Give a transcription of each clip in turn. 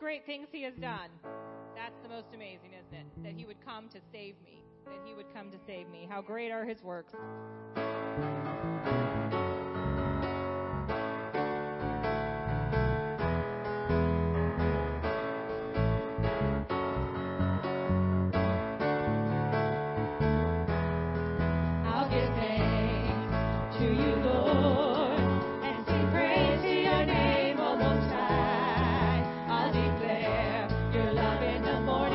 great things he has done. That's the most amazing, isn't it? That he would come to save me. That he would come to save me. How great are his works. Lord,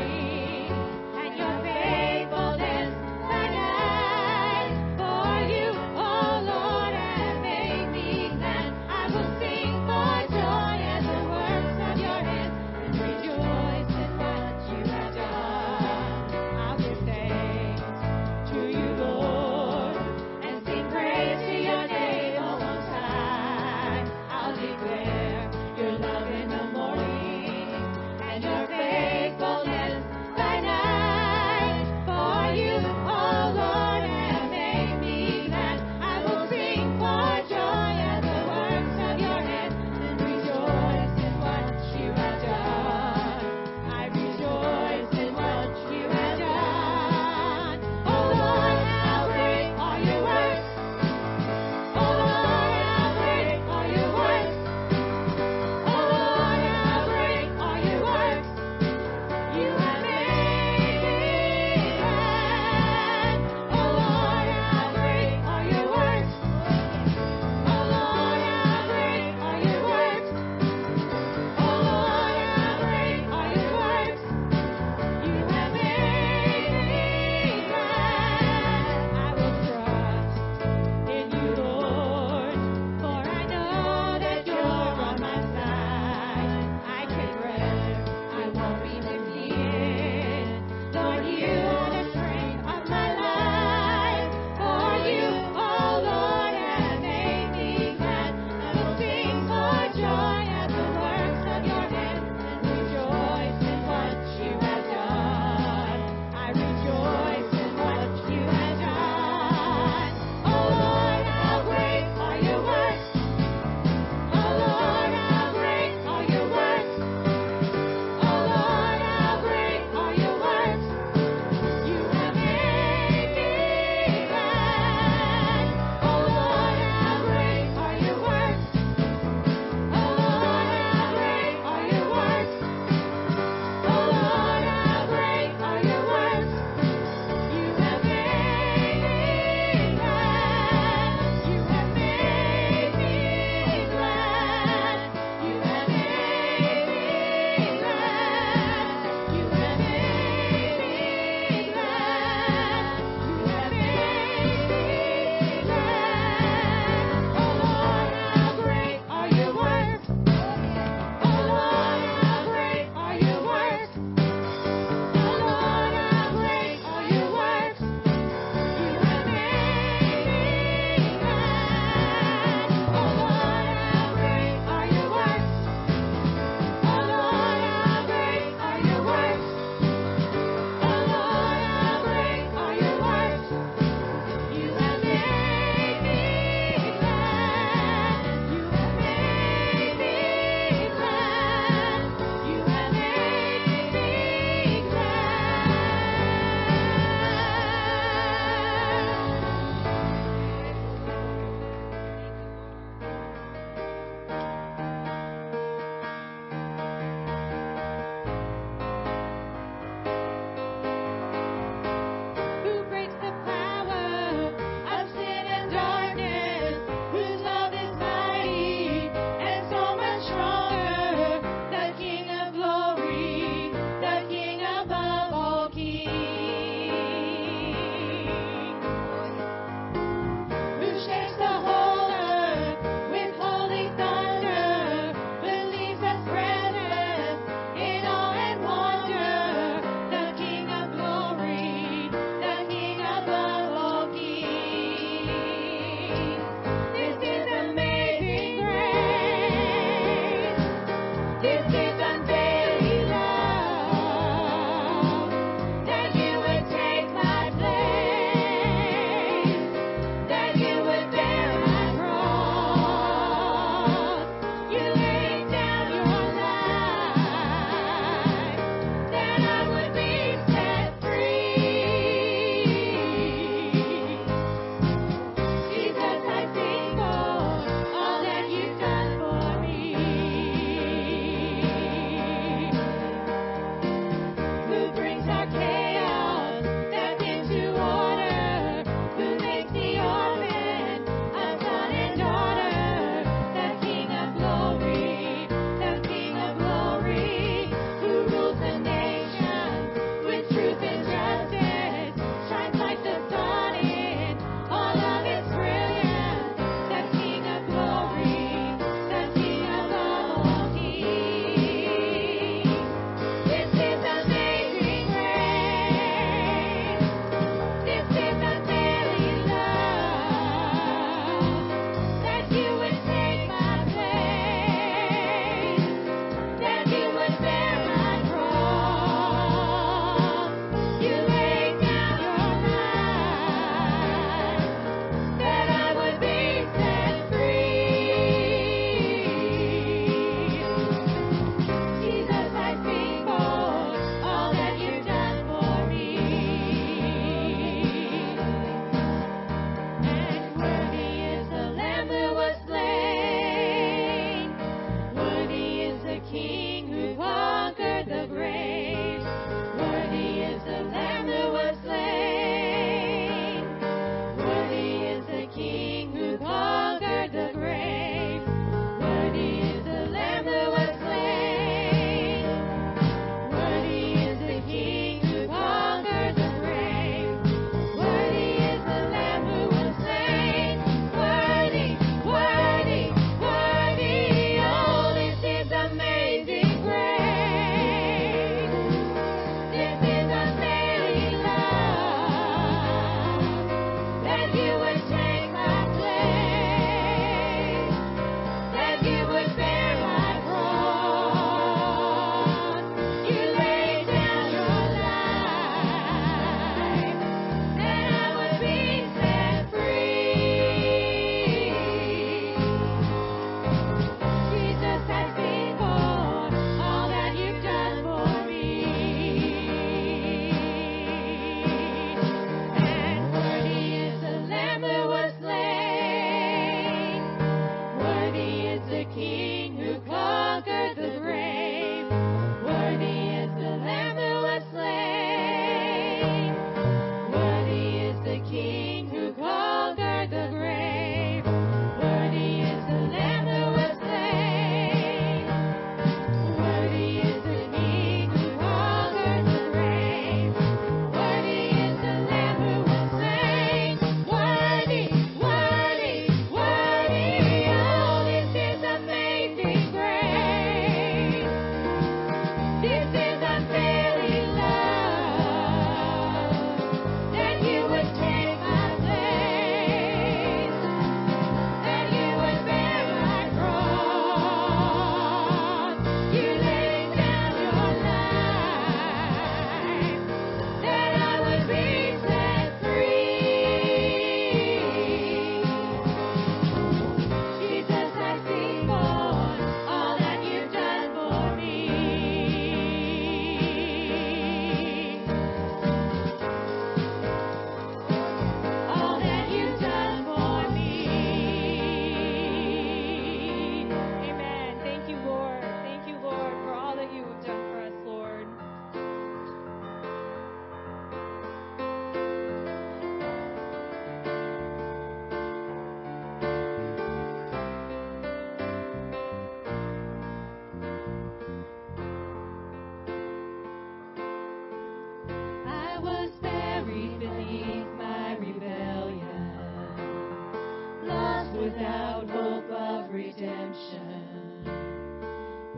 redemption,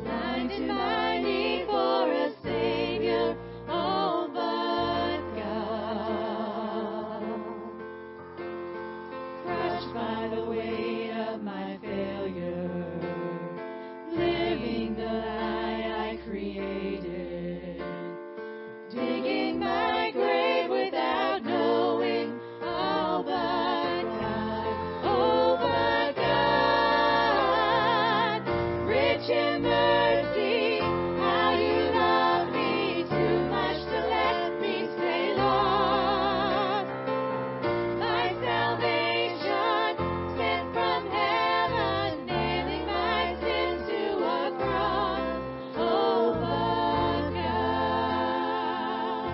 blinded by need for a Savior, all but God. Crushed by the weight of my failure, living the lie I created, digging my grave without knowing, all but in mercy, how you love me, too much to let me stay lost. My salvation, sent from heaven, nailing my sins to a cross. Oh, but God,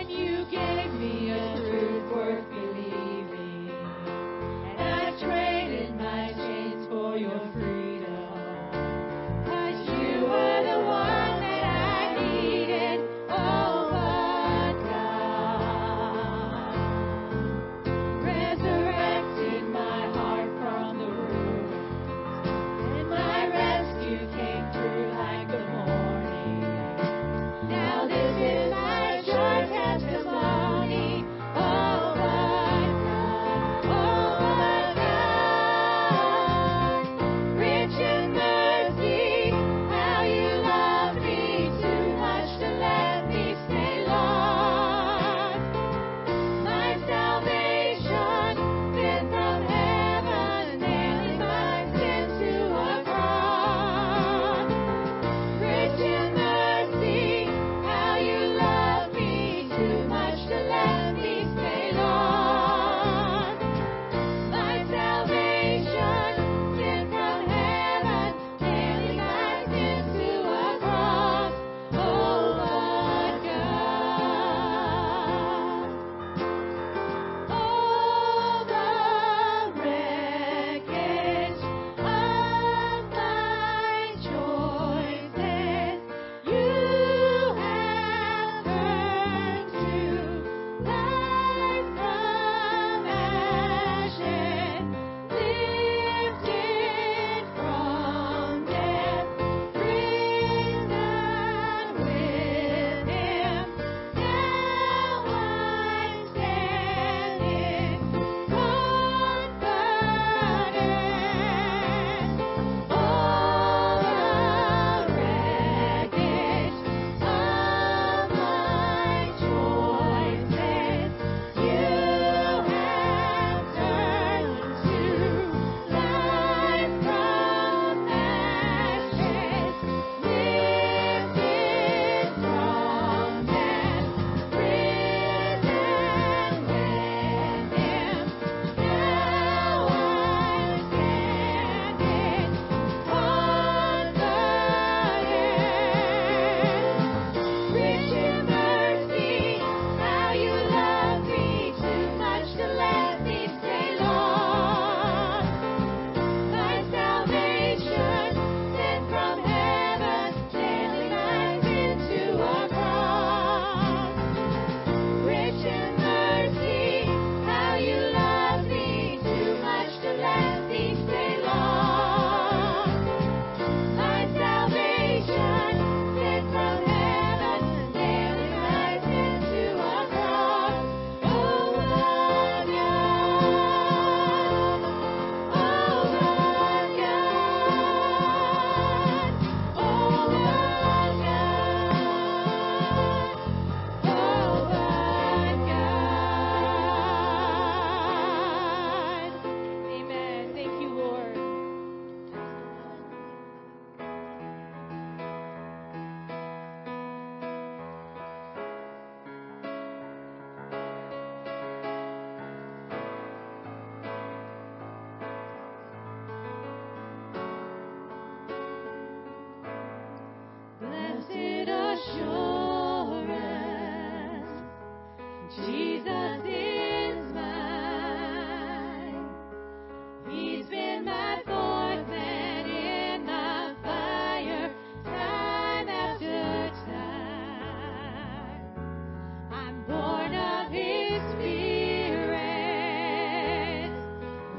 and you gave me a truth worth believing, and I traded my chains for your freedom.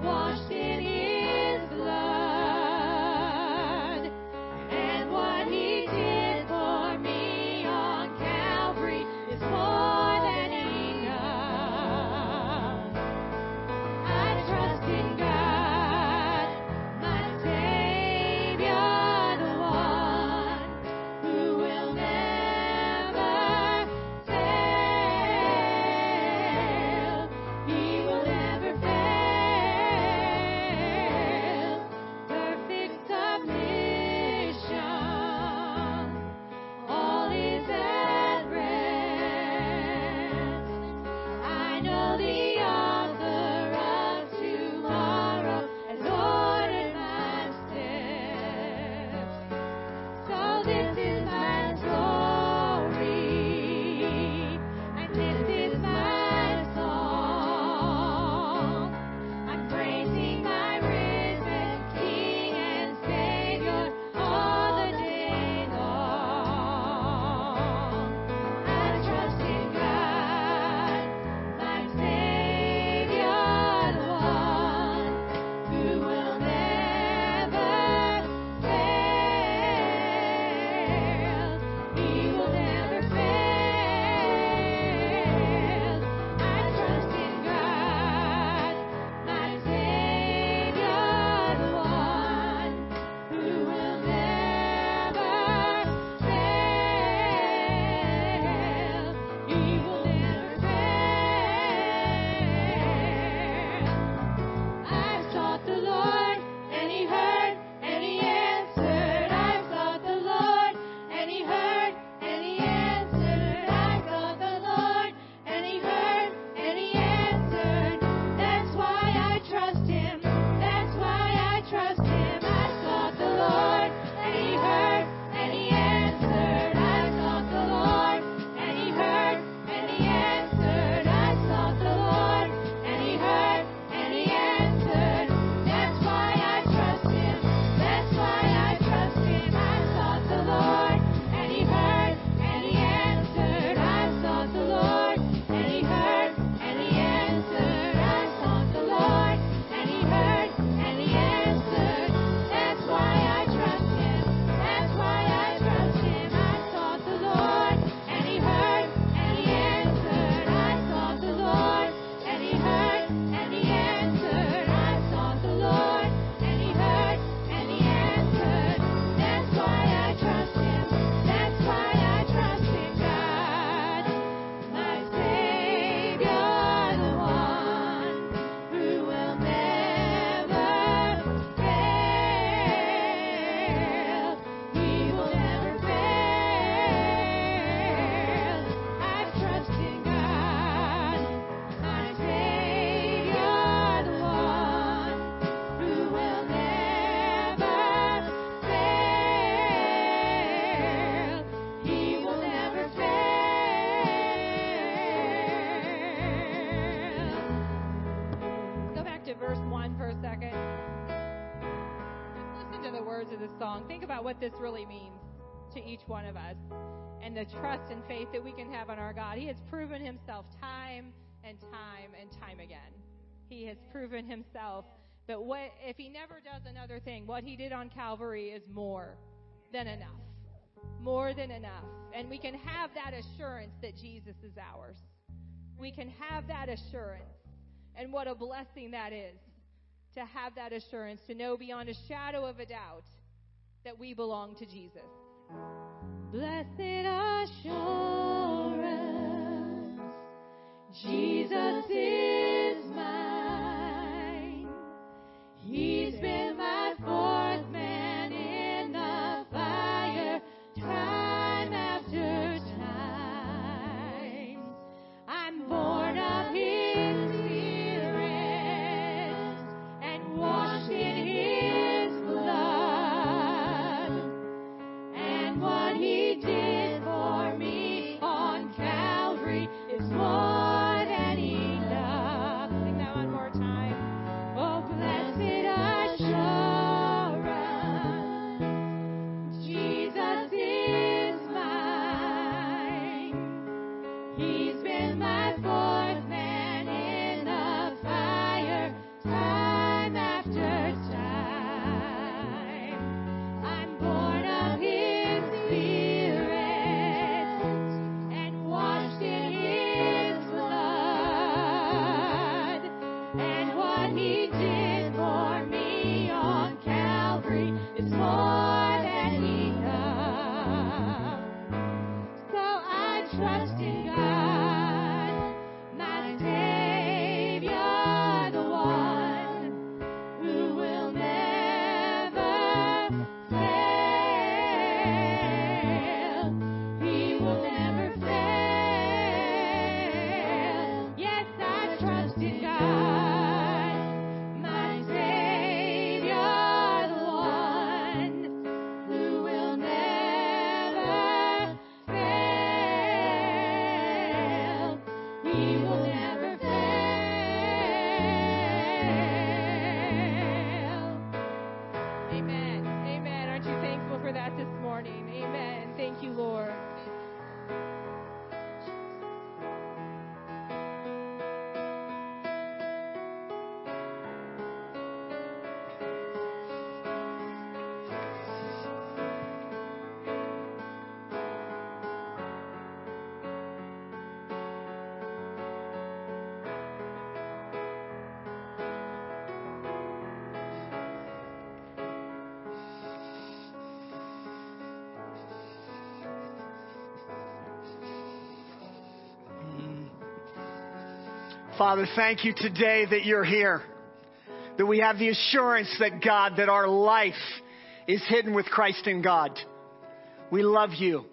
Washed in His blood. words of this song, think about what this really means to each one of us and the trust and faith that we can have in our God. He has proven himself time and time and time again. He has proven himself. But what if he never does another thing? What he did on Calvary is more than enough. More than enough. And we can have that assurance that Jesus is ours. We can have that assurance. And what a blessing that is, to have that assurance, to know beyond a shadow of a doubt that we belong to Jesus. Blessed assurance, Jesus is mine. He's been my fourth man in the fire, time after time. I'm born of his Spirit and washed in his blood, and what he did for me on Calvary is more. Father, thank you today that you're here, that we have the assurance that God, that our life is hidden with Christ in God. We love you.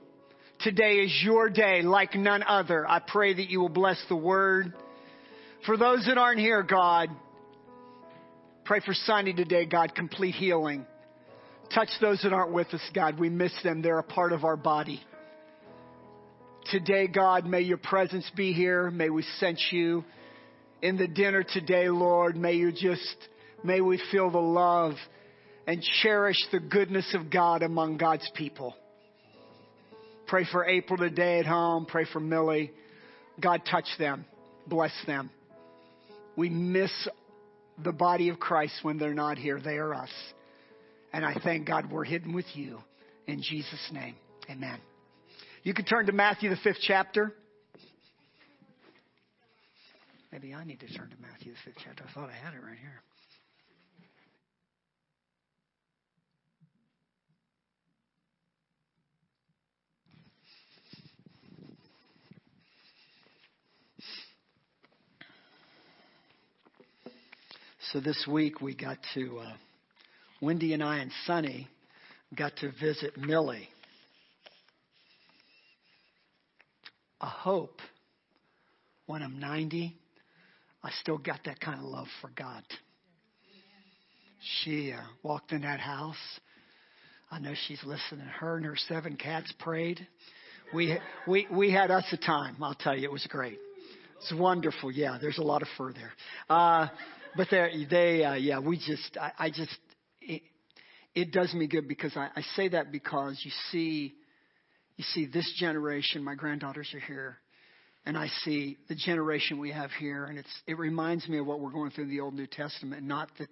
Today is your day like none other. I pray that you will bless the word. For those that aren't here, God, pray for Sunday today, God, complete healing. Touch those that aren't with us, God. We miss them. They're a part of our body. Today, God, may your presence be here. May we sense you. In the dinner today, Lord, may we feel the love and cherish the goodness of God among God's people. Pray for April today at home. Pray for Millie. God, touch them. Bless them. We miss the body of Christ when they're not here. They are us. And I thank God we're hidden with you. In Jesus' name, amen. You can turn to Matthew, the 5th chapter. Maybe I need to turn to Matthew, the 5th chapter. I thought I had it right here. So this week we got to, Wendy and I and Sonny got to visit Millie. I hope when I'm 90... I still got that kind of love for God. She walked in that house. I know she's listening. Her and her 7 cats prayed. We had us a time. I'll tell you, it was great. It's wonderful. Yeah, there's a lot of fur there. But they yeah, we just I just It does me good because I say that because you see this generation, my granddaughters are here, and I see the generation we have here, and it reminds me of what we're going through in the Old New Testament. Not that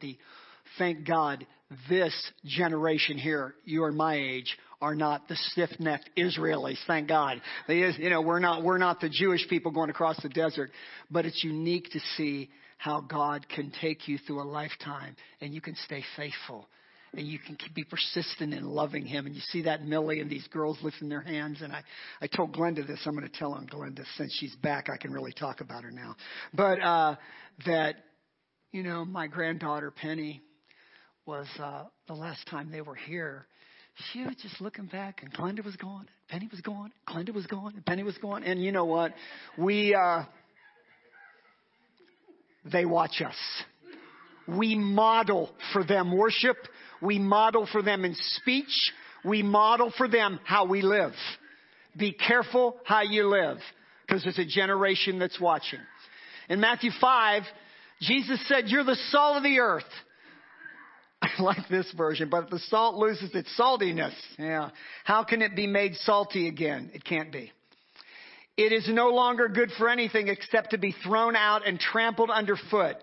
thank God this generation here, you and my age, are not the stiff-necked Israelis. Thank God. We're not the Jewish people going across the desert, but it's unique to see how God can take you through a lifetime and you can stay faithful. And you can be persistent in loving him. And you see that Millie and these girls lifting their hands. And I told Glenda this. I'm going to tell on Glenda since she's back. I can really talk about her now. But that, you know, my granddaughter Penny was the last time they were here. She was just looking back, and Glenda was gone. Penny was gone. Glenda was gone. And Penny was gone. And you know what? They watch us. We model for them worship. We model for them in speech. We model for them how we live. Be careful how you live, because there's a generation that's watching. In Matthew 5, Jesus said, "You're the salt of the earth." I like this version, "But if the salt loses its saltiness, how can it be made salty again?" It can't be. "It is no longer good for anything except to be thrown out and trampled underfoot.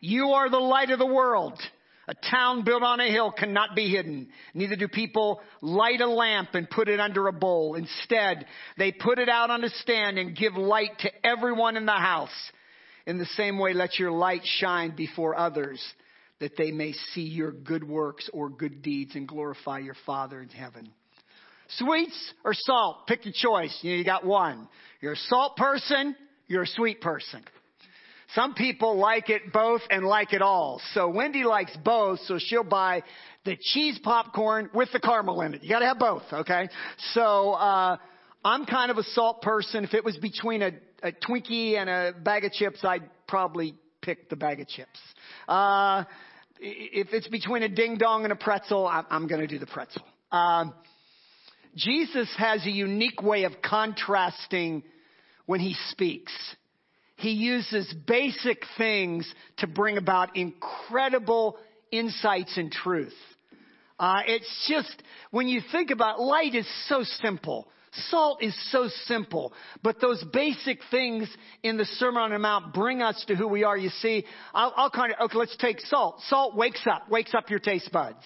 You are the light of the world. A town built on a hill cannot be hidden. Neither do people light a lamp and put it under a bowl. Instead, they put it out on a stand and give light to everyone in the house. In the same way, let your light shine before others, that they may see your good works or good deeds and glorify your Father in heaven." Sweets or salt? Pick your choice. You got one. You're a salt person. You're a sweet person. Some people like it both and like it all. So Wendy likes both, so she'll buy the cheese popcorn with the caramel in it. You got to have both, okay? So I'm kind of a salt person. If it was between a Twinkie and a bag of chips, I'd probably pick the bag of chips. If it's between a ding dong and a pretzel, I'm going to do the pretzel. Jesus has a unique way of contrasting when he speaks. He uses basic things to bring about incredible insights and truth. It's just, when you think about, light is so simple. Salt is so simple. But those basic things in the Sermon on the Mount bring us to who we are. You see, okay, let's take salt. Salt wakes up your taste buds.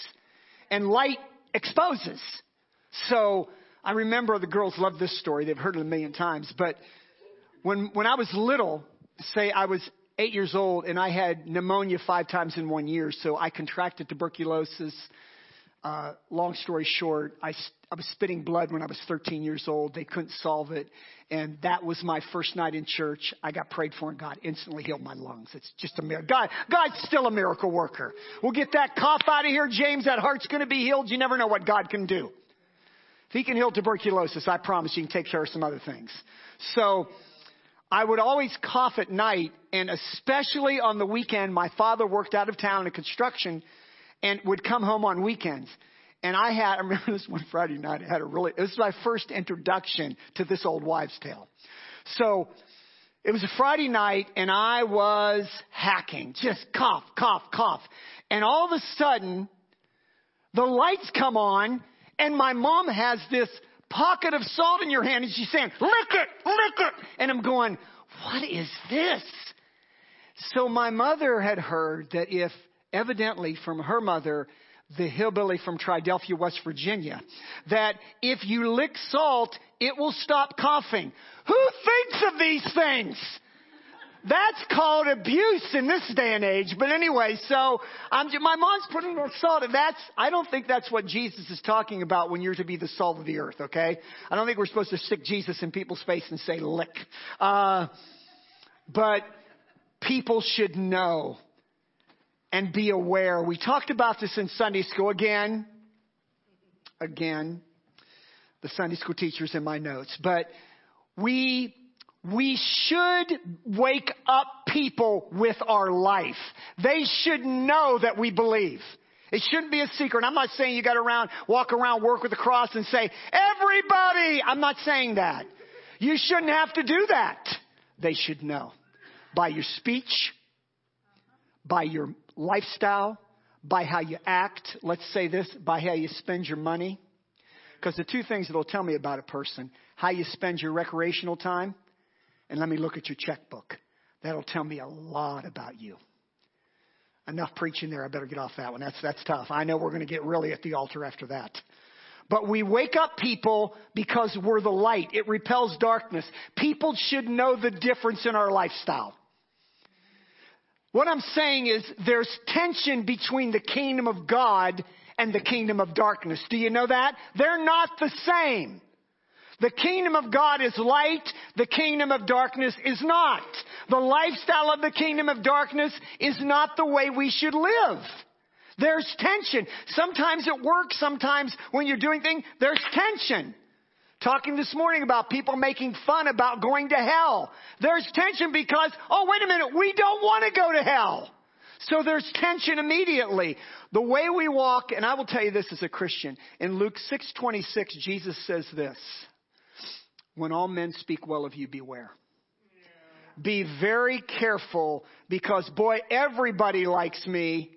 And light exposes. So I remember, the girls love this story. They've heard it a million times, but When I was little, say I was 8 years old, and I had pneumonia 5 times in 1 year, so I contracted tuberculosis. Long story short, I was spitting blood when I was 13 years old. They couldn't solve it, and that was my first night in church. I got prayed for, and God instantly healed my lungs. It's just a miracle. God's still a miracle worker. We'll get that cough out of here, James. That heart's going to be healed. You never know what God can do. If he can heal tuberculosis, I promise you can take care of some other things. So I would always cough at night, and especially on the weekend. My father worked out of town in construction and would come home on weekends. And I remember this one Friday night, this was my first introduction to this old wives' tale. So it was a Friday night, and I was hacking, just cough, cough, cough. And all of a sudden, the lights come on, and my mom has this pocket of salt in your hand, and she's saying, "Lick it, lick it." And I'm going, what is this? So my mother had heard that, if evidently from her mother, the hillbilly from Tridelphia, West Virginia, that if you lick salt, it will stop coughing. Who thinks of these things? That's called abuse in this day and age. But anyway, so my mom's putting on salt, and I don't think that's what Jesus is talking about when you're to be the salt of the earth, okay? I don't think we're supposed to stick Jesus in people's face and say, "Lick." But people should know and be aware. We talked about this in Sunday school again, the Sunday school teacher's in my notes, but we should wake up people with our life. They should know that we believe. It shouldn't be a secret. I'm not saying you got to walk around, work with a cross and say, "Everybody." I'm not saying that. You shouldn't have to do that. They should know by your speech, by your lifestyle, by how you act. Let's say this, by how you spend your money. Because the two things that will tell me about a person, how you spend your recreational time, and let me look at your checkbook. That'll tell me a lot about you. Enough preaching there. I better get off that one. That's tough. I know we're going to get really at the altar after that. But we wake up people because we're the light. It repels darkness. People should know the difference in our lifestyle. What I'm saying is there's tension between the kingdom of God and the kingdom of darkness. Do you know that? They're not the same. The kingdom of God is light. The kingdom of darkness is not. The lifestyle of the kingdom of darkness is not the way we should live. There's tension. Sometimes at work, sometimes when you're doing things, there's tension. Talking this morning about people making fun about going to hell. There's tension because, oh, wait a minute, we don't want to go to hell. So there's tension immediately. The way we walk, and I will tell you this as a Christian, in Luke 6:26, Jesus says this. When all men speak well of you, beware. Yeah. Be very careful because, boy, everybody likes me.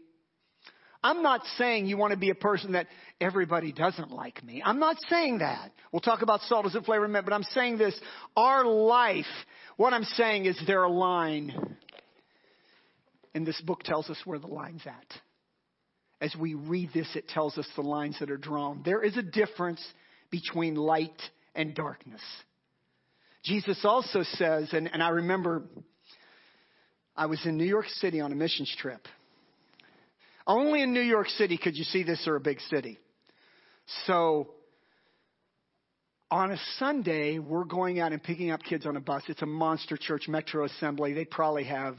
I'm not saying you want to be a person that everybody doesn't like me. I'm not saying that. We'll talk about salt as a flavor, but I'm saying this. Our life, what I'm saying is there a line. And this book tells us where the line's at. As we read this, it tells us the lines that are drawn. There is a difference between light and darkness. Jesus also says, and I remember I was in New York City on a missions trip. Only in New York City could you see this, or a big city. So on a Sunday, we're going out and picking up kids on a bus. It's a monster church, Metro Assembly. They probably have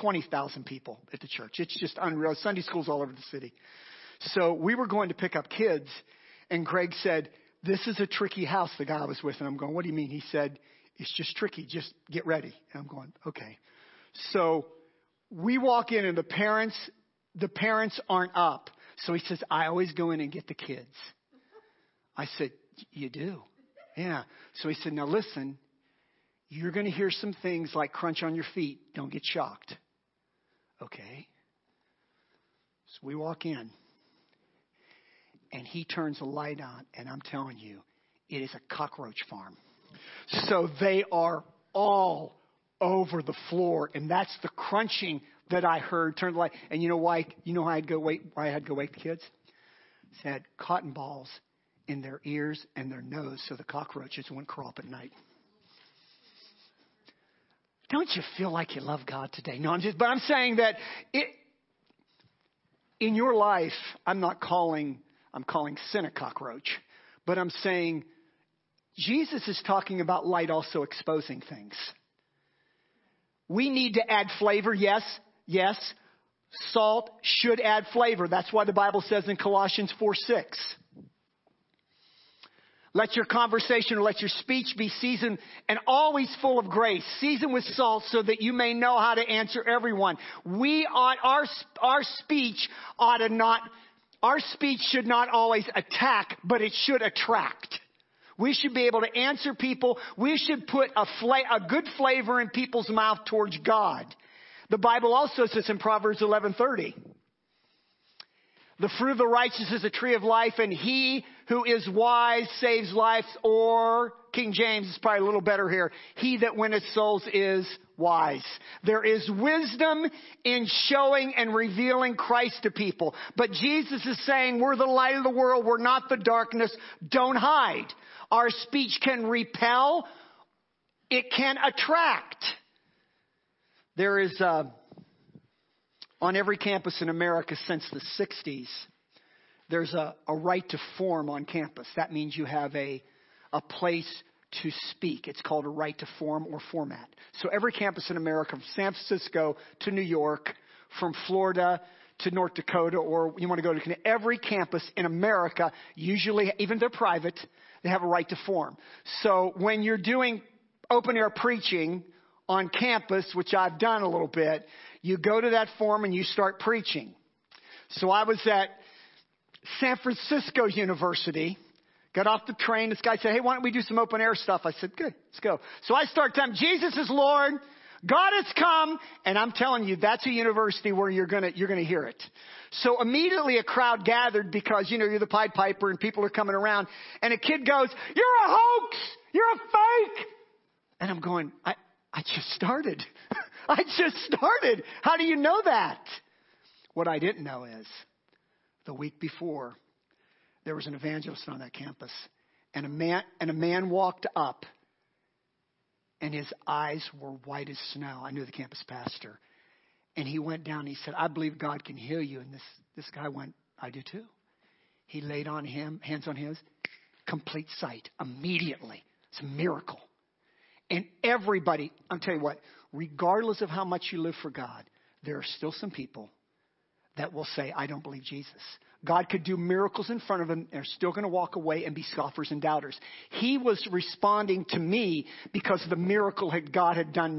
20,000 people at the church. It's just unreal. Sunday school's all over the city. So we were going to pick up kids, and Greg said, "This is a tricky house," the guy I was with. And I'm going, "What do you mean?" He said, "It's just tricky. Just get ready." And I'm going, "Okay." So we walk in and the parents aren't up. So he says, "I always go in and get the kids." I said, "You do?" "Yeah." So he said, "Now listen, you're going to hear some things like crunch on your feet. Don't get shocked." Okay. So we walk in. And he turns the light on, and I'm telling you, it is a cockroach farm. So they are all over the floor, and that's the crunching that I heard. Turn the light, and you know why? You know why I had to go wake the kids? They had cotton balls in their ears and their nose, so the cockroaches wouldn't crawl up at night. Don't you feel like you love God today? No, but I'm saying that in your life, I'm calling sin a cockroach, but I'm saying Jesus is talking about light also exposing things. We need to add flavor. Yes. Salt should add flavor. That's why the Bible says in Colossians 4:6, "Let your conversation or let your speech be seasoned and always full of grace, seasoned with salt, so that you may know how to answer everyone." Our speech should not always attack, but it should attract. We should be able to answer people. We should put a good flavor in people's mouth towards God. The Bible also says in Proverbs 11:30, "The fruit of the righteous is a tree of life, and he who is wise saves lives," or King James is probably a little better here, "He that winneth souls is wise." There is wisdom in showing and revealing Christ to people. But Jesus is saying we're the light of the world. We're not the darkness. Don't hide. Our speech can repel. It can attract. There is, on every campus in America since the 60s, there's a right to form on campus. That means you have a place to speak. It's called a right to form or format. So every campus in America, from San Francisco to New York, from Florida to North Dakota, or you want to go to every campus in America, usually, even they're private, they have a right to form. So when you're doing open air preaching on campus, which I've done a little bit, you go to that form and you start preaching. So I was at San Francisco University. Got off the train. This guy said, "Hey, why don't we do some open air stuff?" I said, "Good, let's go." So I start telling, "Jesus is Lord. God has come, and I'm telling you, that's a university where you're gonna hear it. So immediately a crowd gathered because, you know, you're the Pied Piper and people are coming around. And a kid goes, "You're a hoax! You're a fake!" And I'm going, I just started. I just started. How do you know that? What I didn't know is the week before, there was an evangelist on that campus. And a man walked up. And his eyes were white as snow. I knew the campus pastor. And he went down and he said, "I believe God can heal you." And this guy went, "I do too." He laid on him, hands on his, complete sight immediately. It's a miracle. And everybody, I'll tell you what, regardless of how much you live for God, there are still some people that will say, "I don't believe Jesus." God could do miracles in front of them. They're still going to walk away and be scoffers and doubters. He was responding to me because the miracle God had done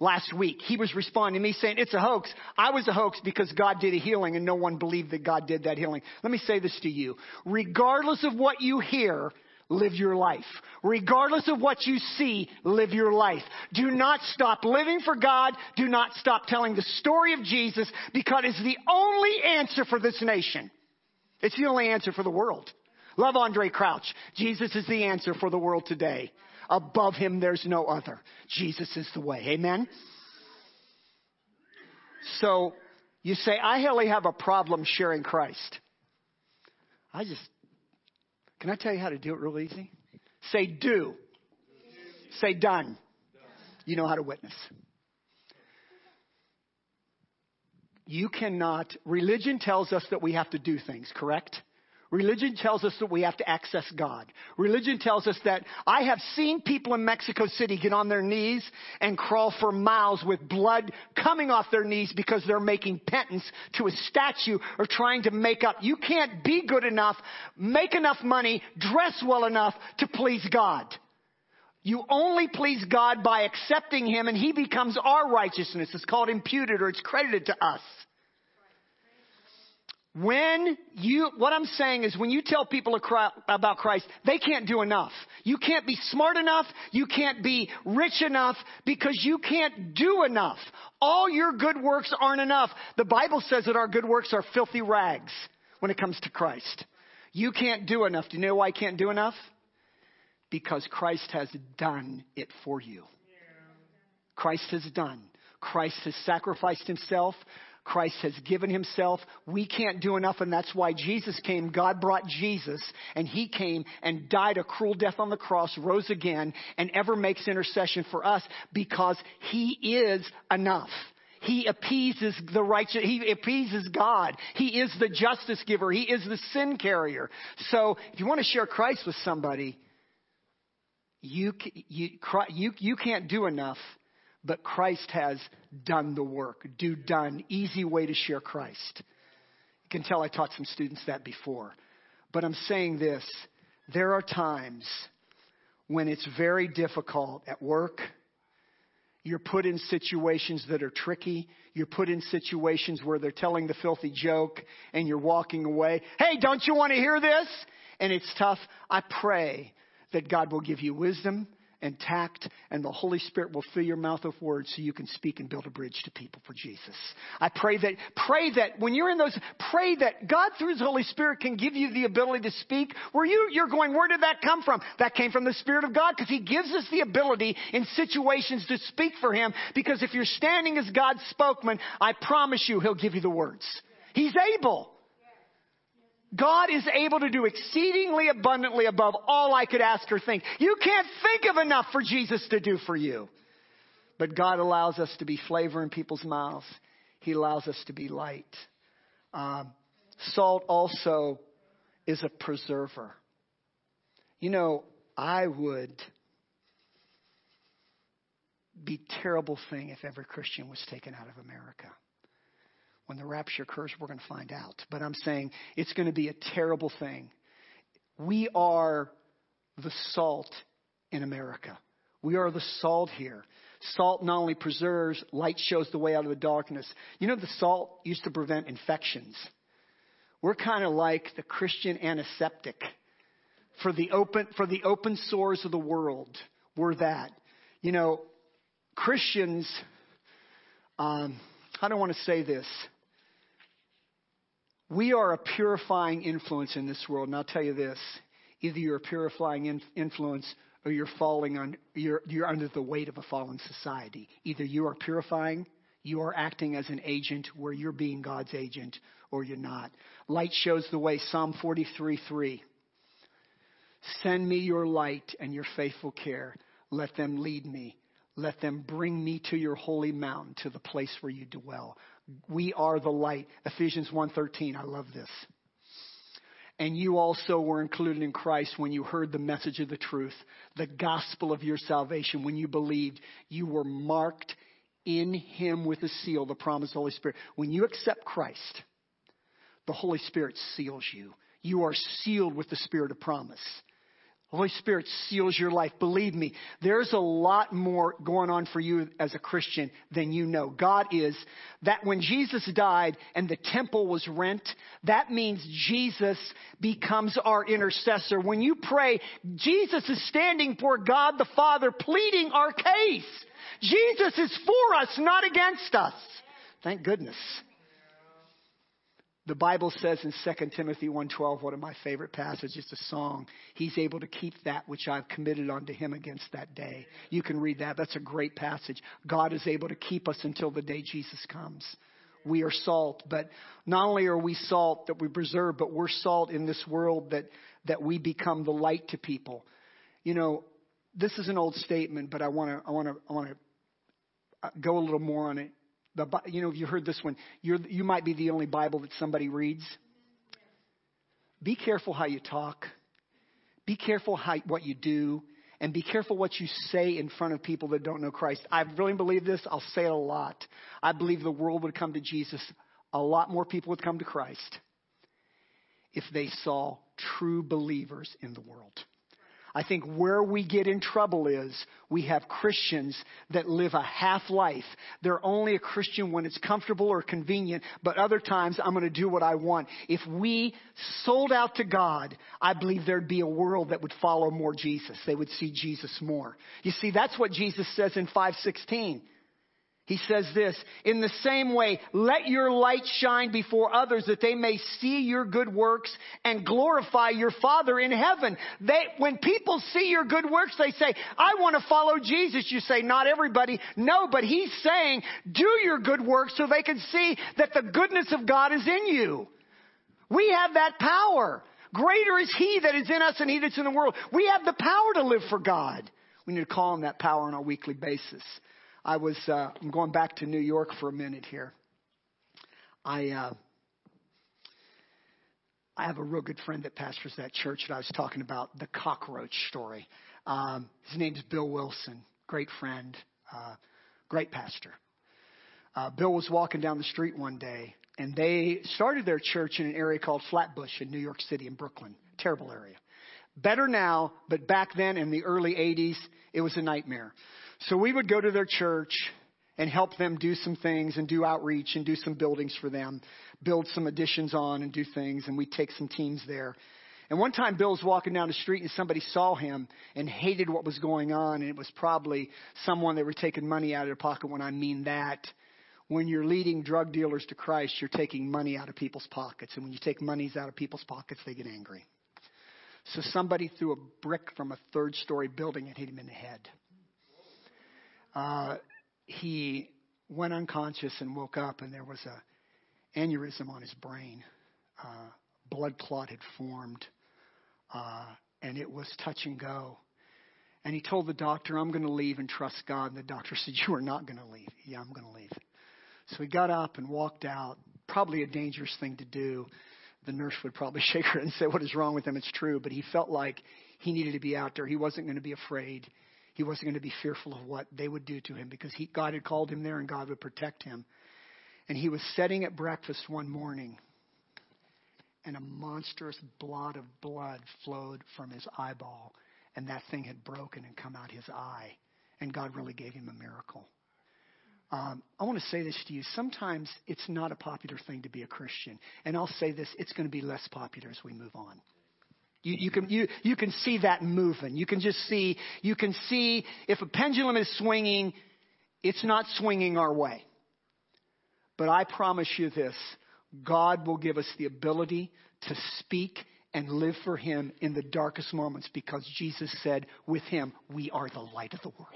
last week. He was responding to me saying, "It's a hoax." I was a hoax because God did a healing and no one believed that God did that healing. Let me say this to you. Regardless of what you hear, live your life. Regardless of what you see, live your life. Do not stop living for God. Do not stop telling the story of Jesus, because it's the only answer for this nation. It's the only answer for the world. Love Andre Crouch. Jesus is the answer for the world today. Above him, there's no other. Jesus is the way. Amen. So you say, "I really have a problem sharing Christ." Can I tell you how to do it real easy? Say do. Say done. You know how to witness. You cannot. Religion tells us that we have to do things, correct? Religion tells us that we have to access God. Religion tells us that. I have seen people in Mexico City get on their knees and crawl for miles with blood coming off their knees because they're making penance to a statue or trying to make up. You can't be good enough, make enough money, dress well enough to please God. You only please God by accepting him, and he becomes our righteousness. It's called imputed, or it's credited to us. What I'm saying is, when you tell people about Christ, they can't do enough. You can't be smart enough. You can't be rich enough, because you can't do enough. All your good works aren't enough. The Bible says that our good works are filthy rags when it comes to Christ. You can't do enough. Do you know why you can't do enough? Because Christ has done it for you. Christ has done. Christ has sacrificed himself. Christ has given himself. We can't do enough, and that's why Jesus came. God brought Jesus, and he came and died a cruel death on the cross, rose again, and ever makes intercession for us, because he is enough. He appeases the righteous. He appeases God. He is the justice giver. He is the sin carrier. So if you want to share Christ with somebody, you can't do enough. But Christ has done the work. Do done. Easy way to share Christ. You can tell I taught some students that before. But I'm saying this. There are times when it's very difficult at work. You're put in situations that are tricky. You're put in situations where they're telling the filthy joke and you're walking away. "Hey, don't you want to hear this?" And it's tough. I pray that God will give you wisdom and tact, and the Holy Spirit will fill your mouth with words so you can speak and build a bridge to people for Jesus. I pray that when you're in those, pray that God through his Holy Spirit can give you the ability to speak where you're going, "Where did that come from?" That came from the Spirit of God, because he gives us the ability in situations to speak for him, because if you're standing as God's spokesman, I promise you, he'll give you the words. He's able. God is able to do exceedingly abundantly above all I could ask or think. You can't think of enough for Jesus to do for you. But God allows us to be flavor in people's mouths. He allows us to be light. Salt also is a preserver. You know, I would be a terrible thing if every Christian was taken out of America. When the rapture occurs, we're going to find out. But I'm saying it's going to be a terrible thing. We are the salt in America. We are the salt here. Salt not only preserves, light shows the way out of the darkness. You know, the salt used to prevent infections. We're kind of like the Christian antiseptic for the open sores of the world. We're that. You know, Christians, I don't want to say this. We are a purifying influence in this world. And I'll tell you this, either you're a purifying influence or you're falling on, you're under the weight of a fallen society. Either you are purifying, you are acting as an agent where you're being God's agent, or you're not. Light shows the way. Psalm 43:3. Send me your light and your faithful care. Let them lead me. Let them bring me to your holy mountain, to the place where you dwell. We are the light. Ephesians 1:13. I love this. And you also were included in Christ when you heard the message of the truth, the gospel of your salvation. When you believed, you were marked in him with a seal, the promise of the Holy Spirit. When you accept Christ, the Holy Spirit seals you. You are sealed with the Spirit of promise. The Holy Spirit seals your life. Believe me, there's a lot more going on for you as a Christian than you know. God is that when Jesus died and the temple was rent, that means Jesus becomes our intercessor. When you pray, Jesus is standing before God the Father, pleading our case. Jesus is for us, not against us. Thank goodness. The Bible says in 2 Timothy 1:12, one of my favorite passages, it's a song. He's able to keep that which I've committed unto him against that day. You can read that. That's a great passage. God is able to keep us until the day Jesus comes. We are salt, but not only are we salt that we preserve, but we're salt in this world that we become the light to people. You know, this is an old statement, but I want to go a little more on it. You know, if you heard this one, you might be the only Bible that somebody reads. Be careful how you talk. Be careful what you do. And be careful what you say in front of people that don't know Christ. I really believe this. I'll say it a lot. I believe the world would come to Jesus. A lot more people would come to Christ if they saw true believers in the world. I think where we get in trouble is we have Christians that live a half life. They're only a Christian when it's comfortable or convenient, but other times I'm going to do what I want. If we sold out to God, I believe there'd be a world that would follow more Jesus. They would see Jesus more. You see, that's what Jesus says in 5:16. He says this, in the same way, let your light shine before others that they may see your good works and glorify your Father in heaven. When people see your good works, they say, I want to follow Jesus. You say, not everybody. No, but he's saying, do your good works so they can see that the goodness of God is in you. We have that power. Greater is he that is in us than he that's in the world. We have the power to live for God. We need to call on that power on a weekly basis. I'm going back to New York for a minute here. I have a real good friend that pastors that church that I was talking about, the cockroach story. His name's Bill Wilson, great friend, great pastor. Bill was walking down the street one day, and they started their church in an area called Flatbush in New York City in Brooklyn. Terrible area. Better now, but back then in the early 80s, it was a nightmare. So we would go to their church and help them do some things and do outreach and do some buildings for them, build some additions on and do things. And we'd take some teams there. And one time Bill was walking down the street and somebody saw him and hated what was going on. And it was probably someone that were taking money out of their pocket. When I mean that, when you're leading drug dealers to Christ, you're taking money out of people's pockets. And when you take monies out of people's pockets, they get angry. So somebody threw a brick from a third-story building and hit him in the head. He went unconscious and woke up, and there was an aneurysm on his brain. Blood clot had formed, and it was touch and go. And he told the doctor, I'm going to leave and trust God. And the doctor said, you are not going to leave. Yeah, I'm going to leave. So he got up and walked out, probably a dangerous thing to do. The nurse would probably shake her and say, what is wrong with him? It's true. But he felt like he needed to be out there. He wasn't going to be afraid. He wasn't going to be fearful of what they would do to him because God had called him there and God would protect him. And he was sitting at breakfast one morning and a monstrous blot of blood flowed from his eyeball. And that thing had broken and come out his eye. And God really gave him a miracle. I want to say this to you. Sometimes it's not a popular thing to be a Christian. And I'll say this, it's going to be less popular as we move on. You can see that moving. You can see if a pendulum is swinging, It's not swinging our way. But I promise you this, God will give us the ability to speak and live for him in the darkest moments, because Jesus said, with him, we are the light of the world.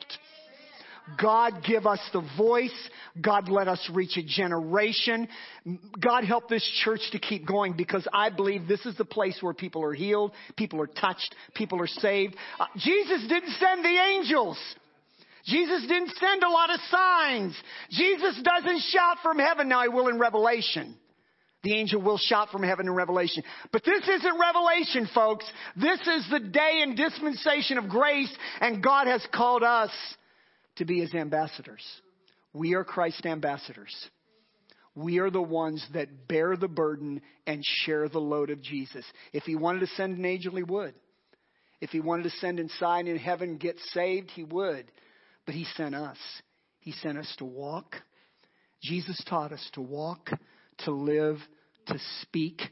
God, give us the voice. God, let us reach a generation. God, help this church to keep going, because I believe this is the place where people are healed, people are touched, people are saved. Jesus didn't send the angels. Jesus didn't send a lot of signs. Jesus doesn't shout from heaven. Now, he will in Revelation. The angel will shout from heaven in Revelation. But this isn't Revelation, folks. This is the day and dispensation of grace, and God has called us to be his ambassadors. We are Christ's ambassadors. We are the ones that bear the burden and share the load of Jesus. If he wanted to send an angel, he would. If he wanted to send a sign in heaven, get saved, he would. But he sent us. He sent us to walk. Jesus taught us to walk, to live, to speak,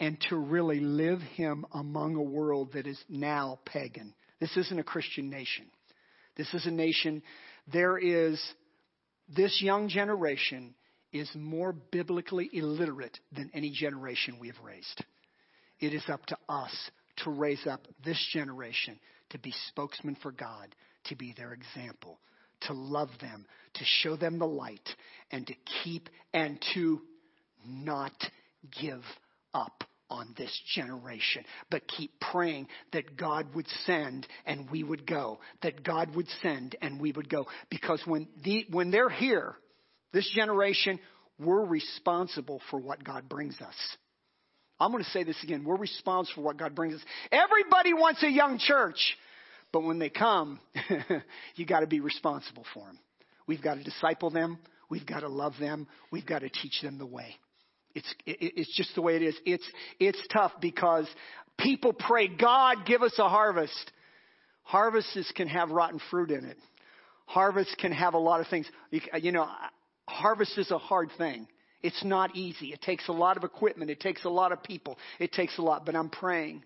and to really live him among a world that is now pagan. This isn't a Christian nation. This is a nation. This young generation is more biblically illiterate than any generation we have raised. It is up to us to raise up this generation to be spokesmen for God, to be their example, to love them, to show them the light, and to keep and to not give up on this generation, but keep praying that God would send and we would go, that God would send and we would go. Because when they're here, this generation, we're responsible for what God brings us. I'm going to say this again. We're responsible for what God brings us. Everybody wants a young church, but when they come, you got to be responsible for them. We've got to disciple them. We've got to love them. We've got to teach them the way. It's just the way it is. It's tough because people pray, God, give us a harvest. Harvests can have rotten fruit in it. Harvests can have a lot of things. Harvest is a hard thing. It's not easy. It takes a lot of equipment. It takes a lot of people. It takes a lot. But I'm praying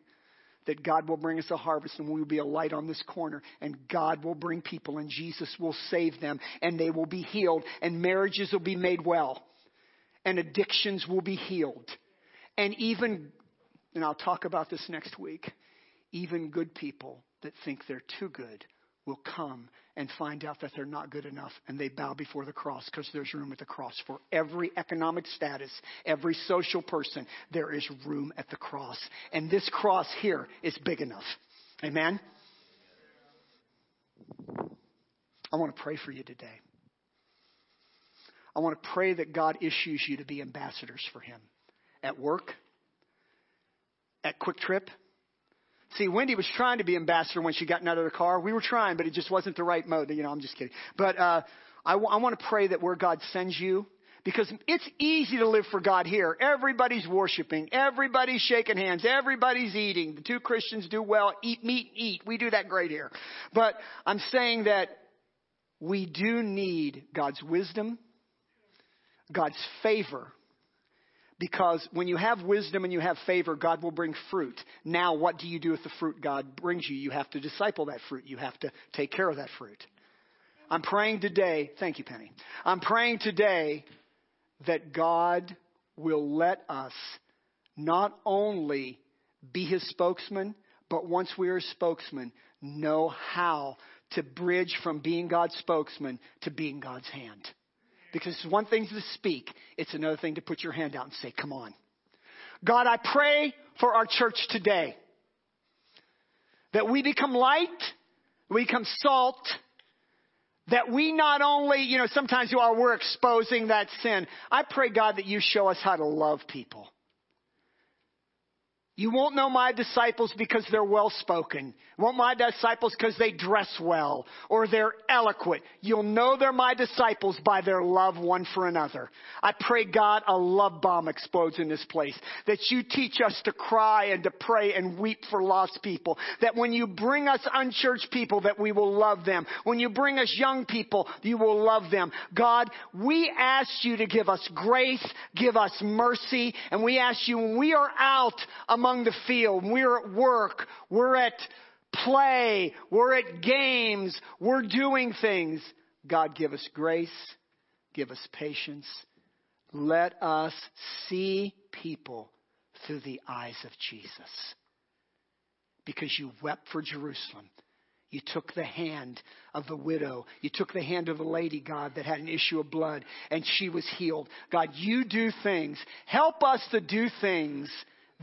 that God will bring us a harvest and we will be a light on this corner, and God will bring people and Jesus will save them and they will be healed and marriages will be made well. And addictions will be healed. And even, and I'll talk about this next week, even good people that think they're too good will come and find out that they're not good enough, and they bow before the cross, because there's room at the cross for every economic status, every social person. There is room at the cross. And this cross here is big enough. Amen? I want to pray for you today. I want to pray that God issues you to be ambassadors for him at work, at Quick Trip. See, Wendy was trying to be ambassador when she got out of the car. We were trying, but it just wasn't the right mode. I'm just kidding. But I want to pray that where God sends you, because it's easy to live for God here. Everybody's worshiping. Everybody's shaking hands. Everybody's eating. The two Christians do well. Eat meat, eat. We do that great here. But I'm saying that we do need God's wisdom, God's favor, because when you have wisdom and you have favor, God will bring fruit. Now, what do you do with the fruit God brings you? You have to disciple that fruit. You have to take care of that fruit. I'm praying today. Thank you, Penny. I'm praying today that God will let us not only be his spokesman, but once we are a spokesman, know how to bridge from being God's spokesman to being God's hand. Because it's one thing to speak. It's another thing to put your hand out and say, come on. God, I pray for our church today, that we become light, we become salt, that we not only, sometimes we're exposing that sin. I pray, God, that you show us how to love people. You won't know my disciples because they're well-spoken. Won't my disciples because they dress well or they're eloquent. You'll know they're my disciples by their love one for another. I pray, God, a love bomb explodes in this place, that you teach us to cry and to pray and weep for lost people, that when you bring us unchurched people, that we will love them. When you bring us young people, you will love them. God, we ask you to give us grace, give us mercy, and we ask you when we are out among the field, we're at work, we're at play, we're at games, we're doing things. God, give us grace. Give us patience. Let us see people through the eyes of Jesus. Because you wept for Jerusalem. You took the hand of the widow. You took the hand of the lady, God, that had an issue of blood, and she was healed. God, you do things. Help us to do things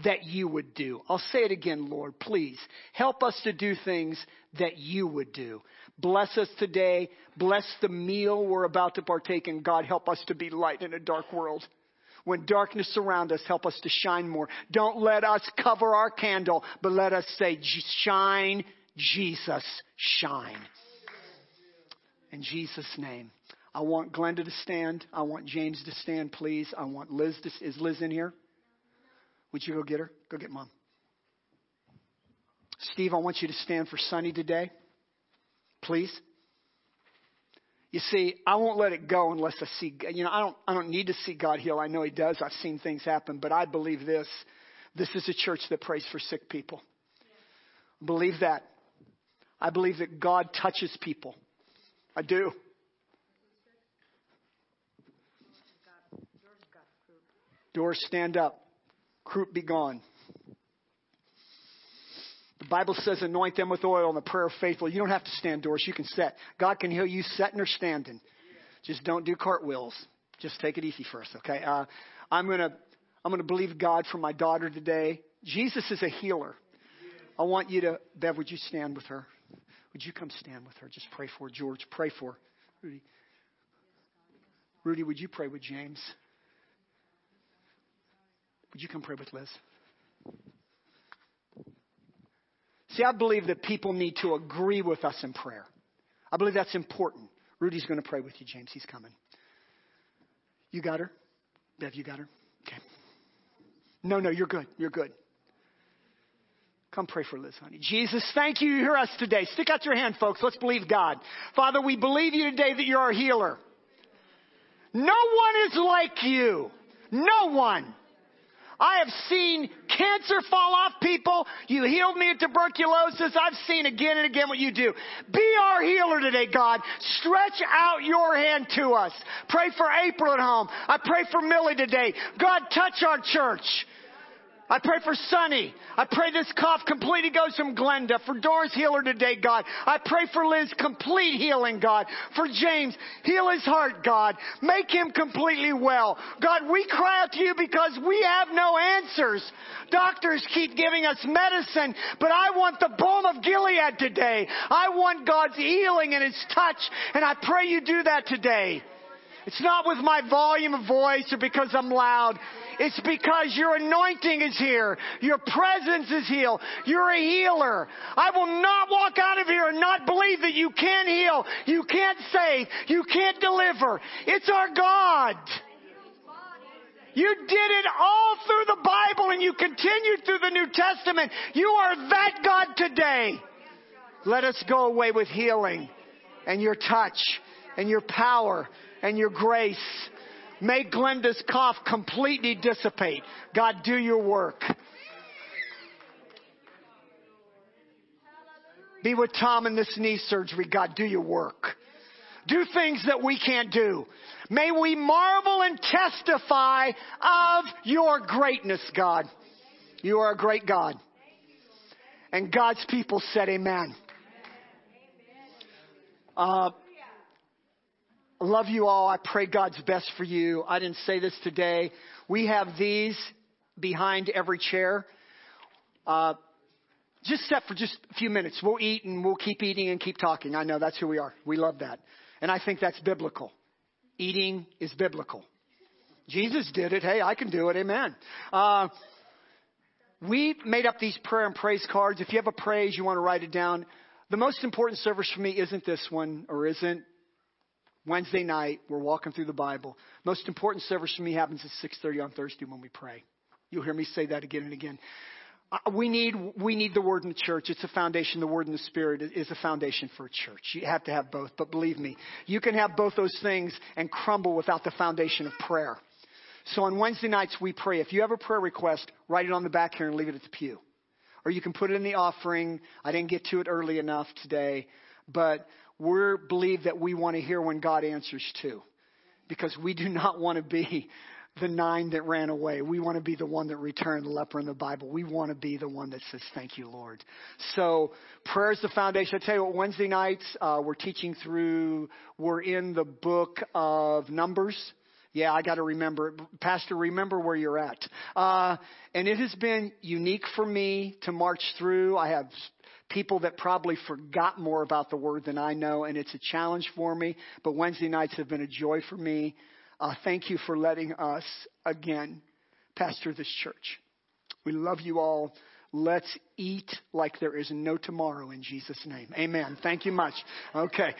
that you would do. I'll say it again, Lord, please. Help us to do things that you would do. Bless us today. Bless the meal we're about to partake in. God, help us to be light in a dark world. When darkness surrounds us, help us to shine more. Don't let us cover our candle, but let us say, shine, Jesus, shine. In Jesus' name. I want Glenda to stand. I want James to stand, please. I want Liz to... Is Liz in here? Would you go get her? Go get Mom. Steve, I want you to stand for Sonny today. Please. You see, I won't let it go unless I see, I don't need to see God heal. I know he does. I've seen things happen, but I believe this. This is a church that prays for sick people. I believe that. I believe that God touches people. I do. Doors, stand up. Croup, be gone. The Bible says, anoint them with oil and the prayer of faithful. You don't have to stand, Doris. You can sit. God can heal you sitting or standing. Just don't do cartwheels. Just take it easy first, okay? I'm gonna believe God for my daughter today. Jesus is a healer. I want you to, Bev, would you stand with her? Would you come stand with her? Just pray for her. George, pray for her. Rudy. Rudy, would you pray with James? Would you come pray with Liz? See, I believe that people need to agree with us in prayer. I believe that's important. Rudy's going to pray with you, James. He's coming. You got her? Bev, you got her? Okay. No, you're good. You're good. Come pray for Liz, honey. Jesus, thank you. You hear us today. Stick out your hand, folks. Let's believe God. Father, we believe you today that you're our healer. No one is like you. No one. I have seen cancer fall off people. You healed me of tuberculosis. I've seen again and again what you do. Be our healer today, God. Stretch out your hand to us. Pray for April at home. I pray for Millie today. God, touch our church. I pray for Sonny. I pray this cough completely goes from Glenda. For Doris, healer today, God. I pray for Liz, complete healing, God. For James, heal his heart, God. Make him completely well. God, we cry out to you because we have no answers. Doctors keep giving us medicine, but I want the balm of Gilead today. I want God's healing and his touch, and I pray you do that today. It's not with my volume of voice or because I'm loud. It's because your anointing is here. Your presence is here. You're a healer. I will not walk out of here and not believe that you can heal. You can't save. You can't deliver. It's our God. You did it all through the Bible and you continued through the New Testament. You are that God today. Let us go away with healing and your touch and your power and your grace. Make Glenda's cough completely dissipate. God, do your work. Be with Tom in this knee surgery. God, do your work. Do things that we can't do. May we marvel and testify of your greatness, God. You are a great God. And God's people said amen. I love you all. I pray God's best for you. I didn't say this today. We have these behind every chair. Just set for just a few minutes. We'll eat and we'll keep eating and keep talking. I know that's who we are. We love that. And I think that's biblical. Eating is biblical. Jesus did it. Hey, I can do it. Amen. We made up these prayer and praise cards. If you have a praise, you want to write it down. The most important service for me isn't this one or isn't Wednesday night, we're walking through the Bible. Most important service for me happens at 6:30 on Thursday when we pray. You'll hear me say that again and again. We need the Word in the church. It's a foundation. The Word in the Spirit is a foundation for a church. You have to have both. But believe me, you can have both those things and crumble without the foundation of prayer. So on Wednesday nights, we pray. If you have a prayer request, write it on the back here and leave it at the pew. Or you can put it in the offering. I didn't get to it early enough today. But we believe that we want to hear when God answers too, because we do not want to be the nine that ran away. We want to be the one that returned the leper in the Bible. We want to be the one that says, thank you, Lord. So prayer is the foundation. I tell you what, Wednesday nights, we're in the book of Numbers. Yeah, I got to remember. Pastor, remember where you're at. And it has been unique for me to march through. I have people that probably forgot more about the word than I know, and it's a challenge for me. But Wednesday nights have been a joy for me. Thank you for letting us, again, pastor this church. We love you all. Let's eat like there is no tomorrow in Jesus' name. Amen. Thank you much. Okay.